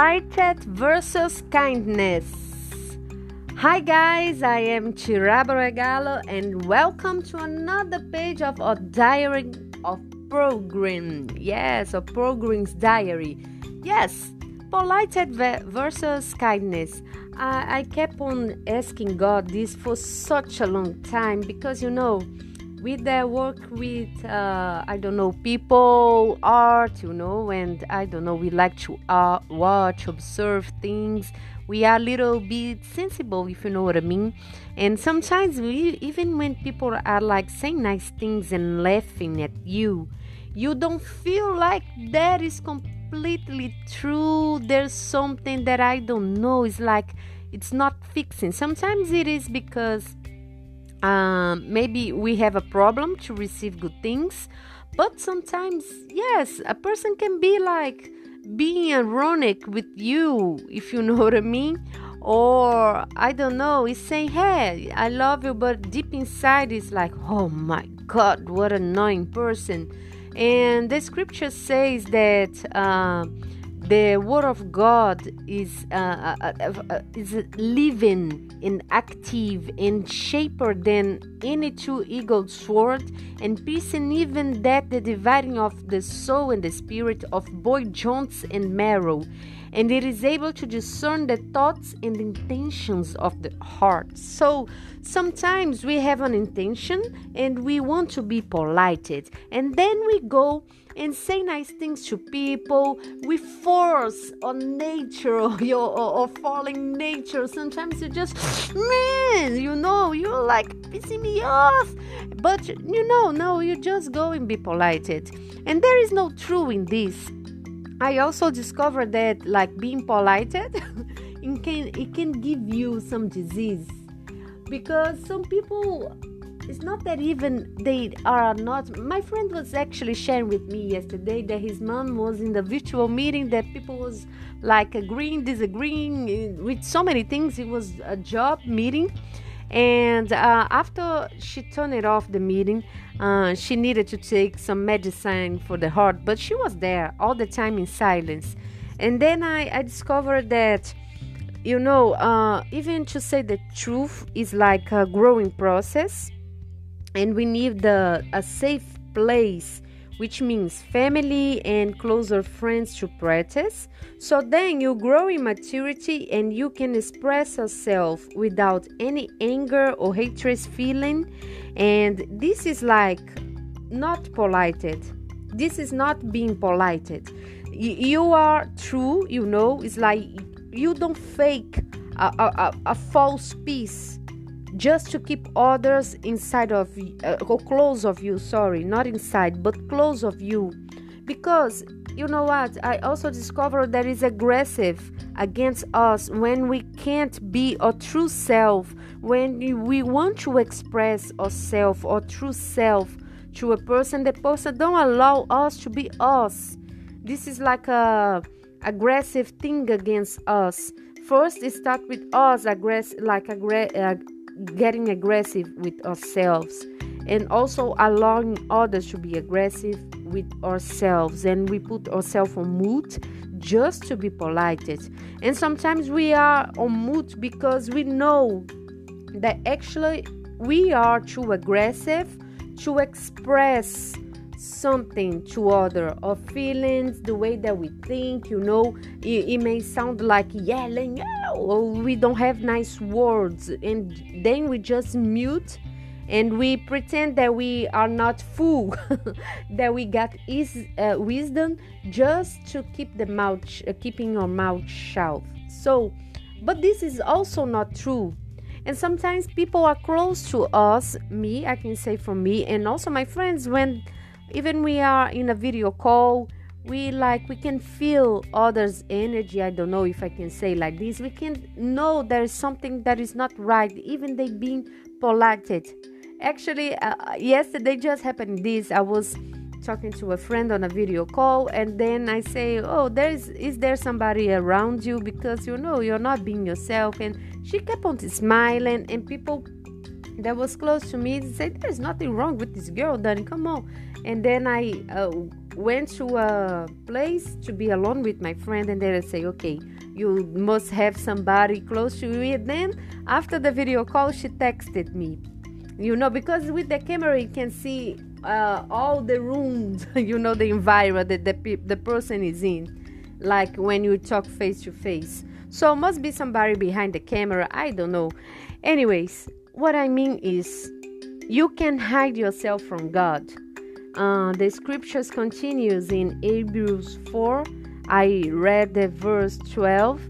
Delighted versus kindness. Hi guys, I am Chiraba Regalo and welcome to another page of our Diary of Progrim. Yes, of Progrim's Diary. Yes, Delighted versus kindness. I kept on asking God this for such a long time because, you know, with their work with, people, art, and we like to watch, observe things. We are a little bit sensible, if you know what I mean. And sometimes even when people are like saying nice things and laughing at you, you don't feel like that is completely true. There's something that I don't know. It's like, it's not fixing. Sometimes it is because maybe we have a problem to receive good things, but sometimes, yes, a person can be like being ironic with you, if you know what I mean, or he's saying, hey, I love you, but deep inside it's like, oh my God, what an annoying person. And the scripture says that the word of God is living and active and sharper than any two-edged sword, and piercing even that the dividing of the soul and the spirit, of both joints and marrow, and it is able to discern the thoughts and intentions of the heart. So sometimes we have an intention and we want to be polite, and then we go and say nice things to people. We force on nature or falling nature. Sometimes you just, you're like pissing me off. But you just go and be polite. And there is no truth in this. I also discovered that like being polite it can give you some disease, because some people, it's not that even they are not. My friend was actually sharing with me yesterday that his mom was in the virtual meeting, that people was like agreeing, disagreeing with so many things. It was a job meeting, and after she turned it off the meeting, she needed to take some medicine for the heart, but she was there all the time in silence. And then I discovered that even to say the truth is like a growing process, and we need a safe place, which means family and closer friends, to practice. So then you grow in maturity and you can express yourself without any anger or hatred feeling. And this is like not polite. This is not being polite. You are true, it's like you don't fake a false peace just to keep others inside of you, or close of you, not inside, but close of you. Because, I also discovered that is aggressive against us when we can't be our true self, when we want to express ourselves, our true self, to a person. The person don't allow us to be us. This is like a aggressive thing against us. First, it starts with us getting aggressive with ourselves, and also allowing others to be aggressive with ourselves, and we put ourselves on mute just to be polite. And sometimes we are on mute because we know that actually we are too aggressive to express something to other, or feelings, the way that we think. It may sound like yelling, or we don't have nice words, and then we just mute and we pretend that we are not fool, that we got wisdom, just to keep the mouth, keeping our mouth shut. So, but this is also not true. And sometimes people are close to us, I can say for me, and also my friends, when even we are in a video call, we can feel others' energy. I don't know if I can say like this. We can know there is something that is not right, even they being polite. Actually, yesterday just happened this. I was talking to a friend on a video call, and then I say, oh, is there somebody around you? Because, you're not being yourself. And she kept on smiling, and people that was close to me said, there's nothing wrong with this girl, darling, come on. And then I went to a place to be alone with my friend, and they say, okay, you must have somebody close to you. And then after the video call, she texted me, you know, because with the camera you can see all the rooms, you know, the environment that the person is in, like when you talk face to face. So must be somebody behind the camera, I don't know. Anyways, what I mean is, you can hide yourself from God. The scriptures continues in Hebrews 4. I read the verse 12,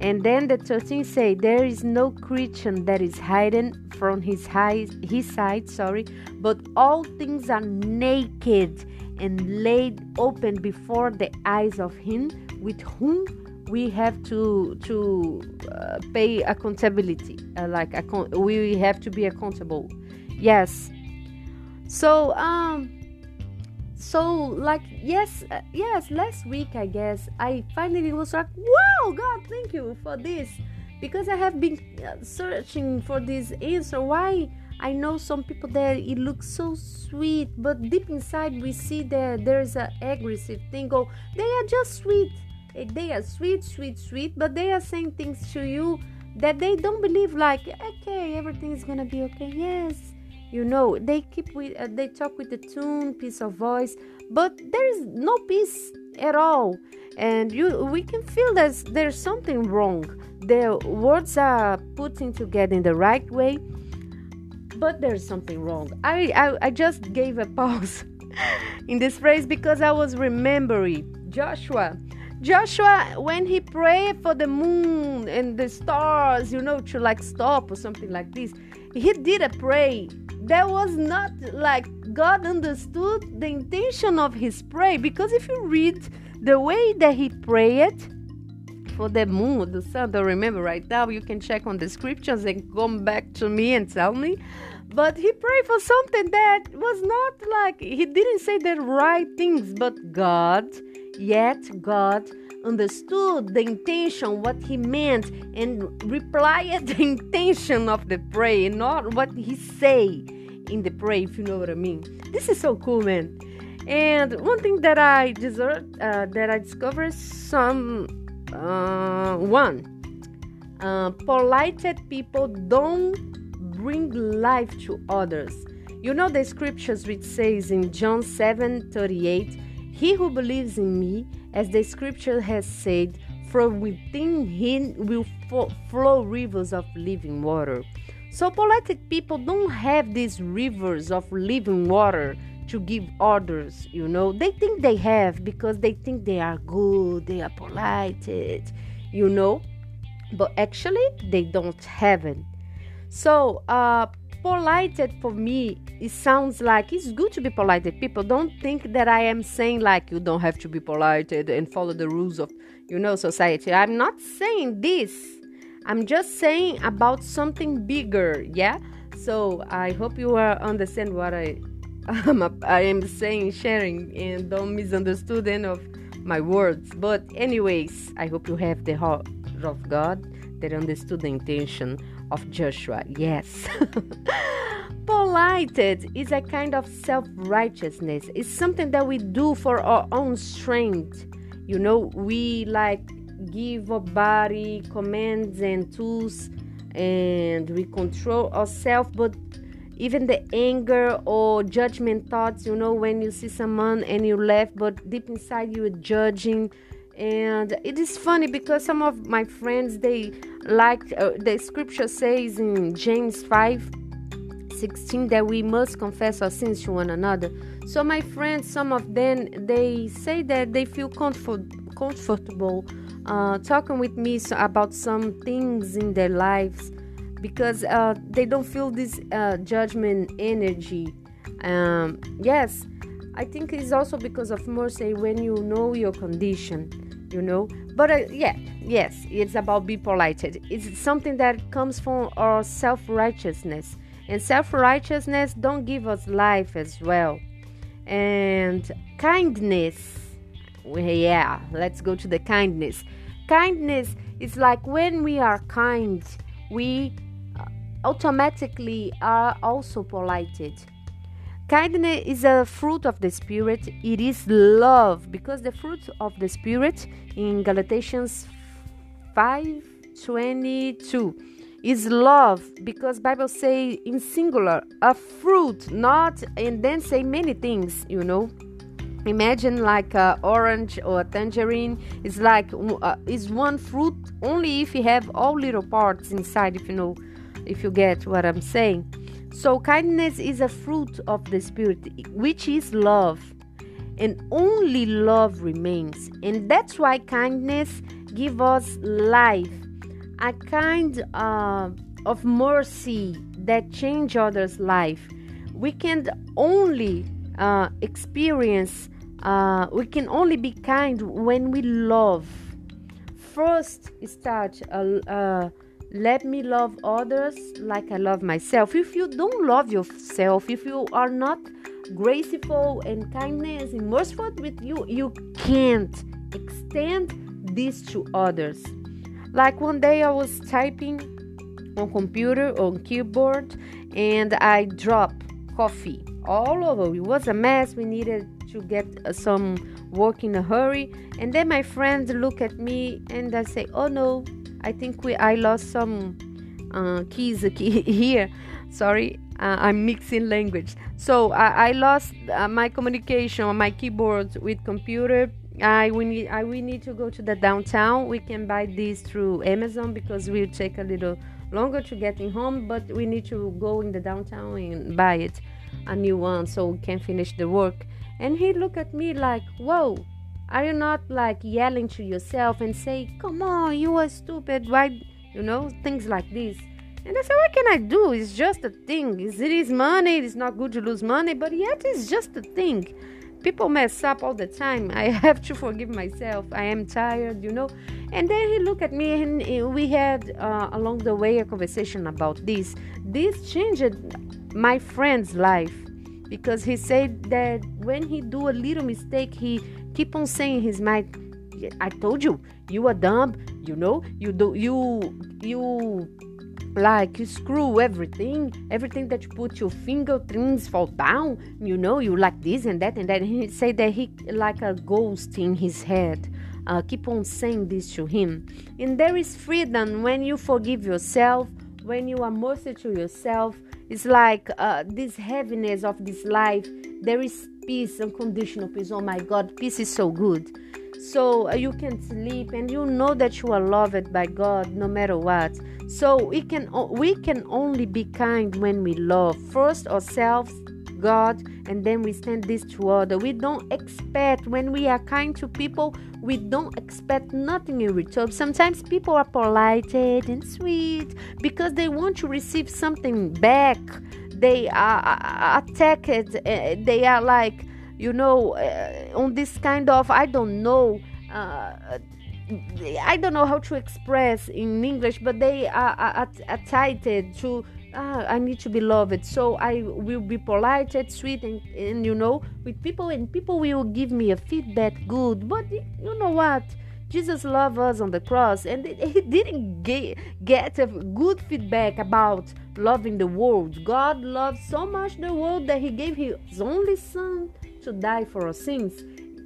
and then the 13 say, there is no creature that is hidden from his sight, but all things are naked and laid open before the eyes of him with whom we have to pay accountability, we have to be accountable. Yes. So yes, last week, I guess, I finally was like, wow, God, thank you for this, because I have been searching for this answer. Why? I know some people that it looks so sweet, but deep inside we see that there is an aggressive thing. Oh, they are just sweet. They are sweet, but they are saying things to you that they don't believe, like, okay, everything is gonna be okay. Yes. You know, they talk with the tune, peace of voice, but there is no peace at all, and we can feel that there's something wrong. The words are putting together in the right way, but there's something wrong. I just gave a pause in this phrase because I was remembering Joshua when he prayed for the moon and the stars, you know, to like stop or something like this. He did a prayer. That was not like God understood the intention of his prayer, because if you read the way that he prayed for the moon, the sun, don't remember right now, you can check on the scriptures and come back to me and tell me, but he prayed for something that was not like, he didn't say the right things, but God understood the intention, what he meant, and replied the intention of the prayer, not what he say in the prayer, if you know what I mean. This is so cool, man. And one thing that I discovered, polite people don't bring life to others. You know the scriptures which says in John 7:38, he who believes in me, as the scripture has said, from within him will flow rivers of living water. So polite people don't have these rivers of living water to give others, you know. They think they have because they think they are good, they are polite, you know. But actually, they don't have it. So, polite for me, it sounds like it's good to be polite. People don't think that I am saying like you don't have to be polite and follow the rules of, you know, society. I'm not saying this. I'm just saying about something bigger, yeah? So I hope you understand what I am saying, sharing, and don't misunderstand any of my words. But anyways, I hope you have the heart of God that understood the intention of Joshua. Yes. Polite is a kind of self-righteousness. It's something that we do for our own strength. You know, we like give our body commands and tools, and we control ourselves, but even the anger or judgment thoughts, you know, when you see someone and you laugh, but deep inside you are judging. And it is funny because some of my friends, they like the scripture says in James 5:16 that we must confess our sins to one another. So my friends, some of them, they say that they feel comfortable talking with me about some things in their lives because they don't feel this judgment energy. Yes, I think it's also because of mercy, when you know your condition, you know. But it's about be polite. It's something that comes from our self-righteousness. And self-righteousness don't give us life as well. And kindness. Yeah, let's go to the kindness. Kindness is like when we are kind, we automatically are also polite. Kindness is a fruit of the Spirit. It is love, because the fruit of the Spirit in Galatians 5:22 is love, because Bible say in singular, a fruit, not, and then say many things, you know. Imagine like an orange or a tangerine. It's like it's one fruit only if you have all little parts inside, if you know, if you get what I'm saying. So kindness is a fruit of the Spirit, which is love, and only love remains. And that's why kindness gives us life, a kind of mercy that changes others' life. We can only experience. We can only be kind when we love. First, start. Let me love others like I love myself. If you don't love yourself, if you are not graceful and kindness and merciful with you, you can't extend this to others. Like one day I was typing on computer, on keyboard, and I dropped coffee all over. It was a mess. We needed to get some work in a hurry. And then my friend looked at me and I say, oh no, I think I lost some keys here. Sorry, I'm mixing language. So I lost my communication on my keyboard with computer. We need to go to the downtown. We can buy these through Amazon because we'll take a little longer to get in home. But we need to go in the downtown and buy it, a new one, so we can finish the work. And he looked at me like, whoa. Are you not like yelling to yourself and say, come on, you are stupid, why, you know, things like this? And I said, what can I do? It's just a thing. It is money. It's not good to lose money, but yet it's just a thing. People mess up all the time. I have to forgive myself. I am tired, you know. And then he looked at me and we had along the way a conversation about this. This changed my friend's life, because he said that when he do a little mistake, he keep on saying his mind, I told you, you are dumb, you know, you screw everything that you put your finger, things fall down, you know, you like this and that and that. And he said that he like a ghost in his head, keep on saying this to him. And there is freedom when you forgive yourself, when you are mercy to yourself. It's like this heaviness of this life. There is peace, unconditional peace. Oh my God, peace is so good. So you can sleep and you know that you are loved by God no matter what. So we can only be kind when we love first ourselves, God, and then we extend this to others. We don't expect, when we are kind to people, we don't expect nothing in return. Sometimes people are polite and sweet because they want to receive something back. They are attacked. They are like, you know, on this kind of, I don't know how to express in English, but they are attired to, I need to be loved, so I will be polite and sweet and you know, with people, and people will give me a feedback good. But you know what? Jesus loved us on the cross, and he didn't get a good feedback about loving the world. God loved so much the world that he gave his only son to die for our sins.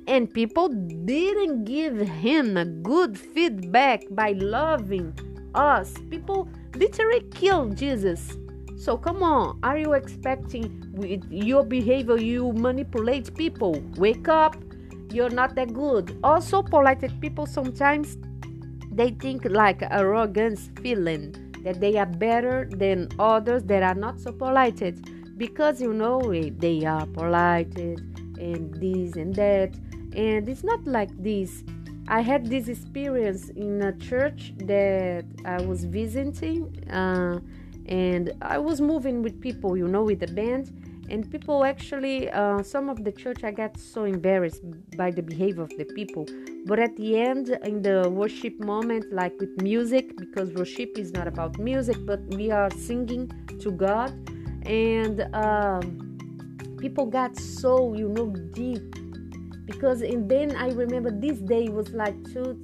And people didn't give him a good feedback by loving us. People literally killed Jesus. So come on, are you expecting with your behavior you manipulate people? Wake up. You're not that good. Also, polite people sometimes they think like arrogance feeling that they are better than others that are not so polite, because you know they are polite and this and that, and it's not like this. I had this experience in a church that I was visiting, and I was moving with people, you know, with the band. And people actually, some of the church, I got so embarrassed by the behavior of the people. But at the end, in the worship moment, like with music, because worship is not about music, but we are singing to God. And people got so, you know, deep. Because, and then I remember this day was like 8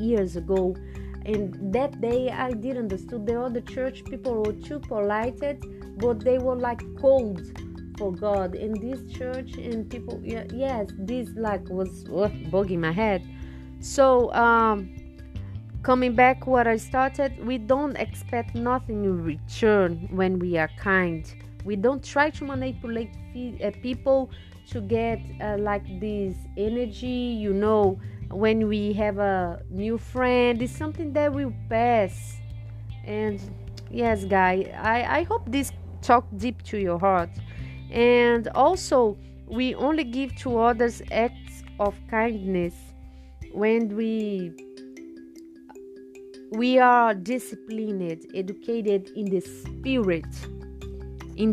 years ago. And that day I didn't understood. The other church people were too polite, but they were like cold for God in this church and people. Yes, this like was bugging my head. So coming back what I started, we don't expect nothing in return when we are kind. We don't try to manipulate people to get like this energy, you know. When we have a new friend, it's something that will pass. And yes, guys, I hope this talk deep to your heart. And also, we only give to others acts of kindness when we are disciplined, educated in the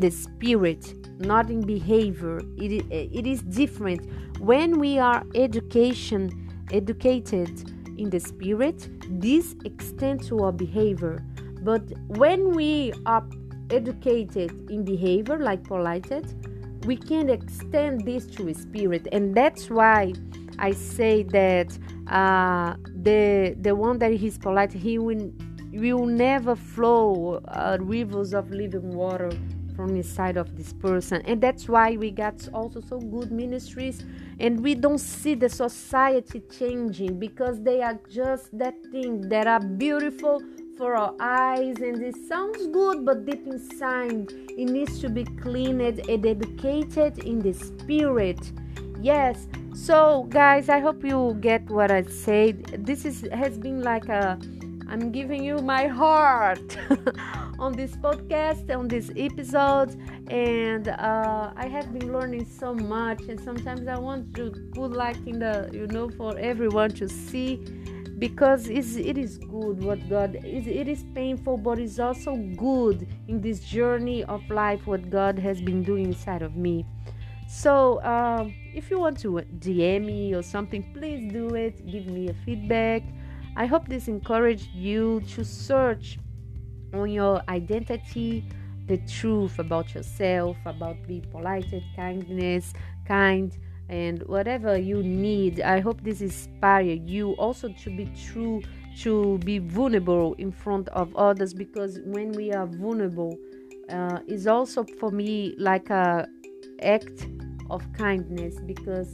spirit, not in behavior. It is different when we are educated in the spirit. This extends to our behavior. But when we are educated in behavior, like politeness, we can extend this to spirit. And that's why I say that the one that is polite, he will never flow rivers of living water from inside of this person. And that's why we got also so good ministries, and we don't see the society changing, because they are just that thing that are beautiful for our eyes, and it sounds good, but deep inside it needs to be cleaned and educated in the spirit. Yes. So guys, I hope you get what I said. This has been like I'm giving you my heart on this podcast, on this episode, and I have been learning so much. And sometimes I want to put like in the, you know, for everyone to see, because it is good what God is. It is painful, but it's also good in this journey of life what God has been doing inside of me. So if you want to DM me or something, please do it. Give me a feedback. I hope this encouraged you to search on your identity, the truth about yourself, about being polite, kind, and whatever you need. I hope this inspired you also to be true, to be vulnerable in front of others, because when we are vulnerable, is also for me like a act of kindness, because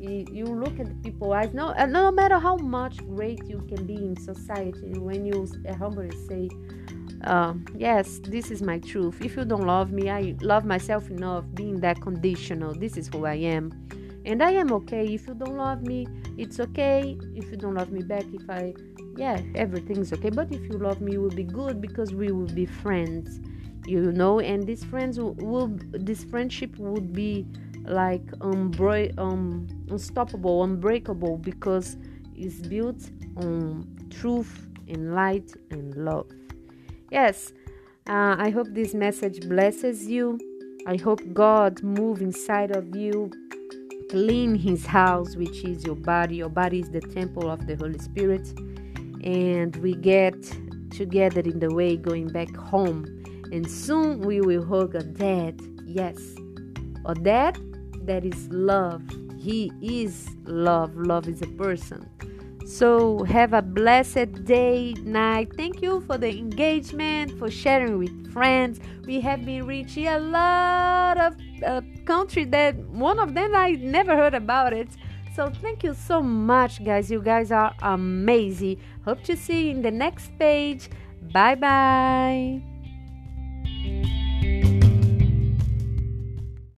you look at the people's eyes. No matter how much great you can be in society, when you humbly say, yes, this is my truth. If you don't love me, I love myself enough, being that conditional. This is who I am, and I am okay. If you don't love me, it's okay. If you don't love me back, everything's okay. But if you love me, it will be good, because we will be friends, you know. And this friendship would be like unstoppable, unbreakable, because it's built on truth and light and love. Yes, I hope this message blesses you. I hope God move inside of you, clean his house, which is your body. Your body is the temple of the Holy Spirit, and we get together in the way going back home, and soon we will hug a dad. Yes, a dad that is love. He is love. Love is a person. So have a blessed day, night. Thank you for the engagement, for sharing with friends. We have been reaching a lot of country that one of them I never heard about it. So thank you so much, guys. You guys are amazing. Hope to see you in the next page. Bye bye.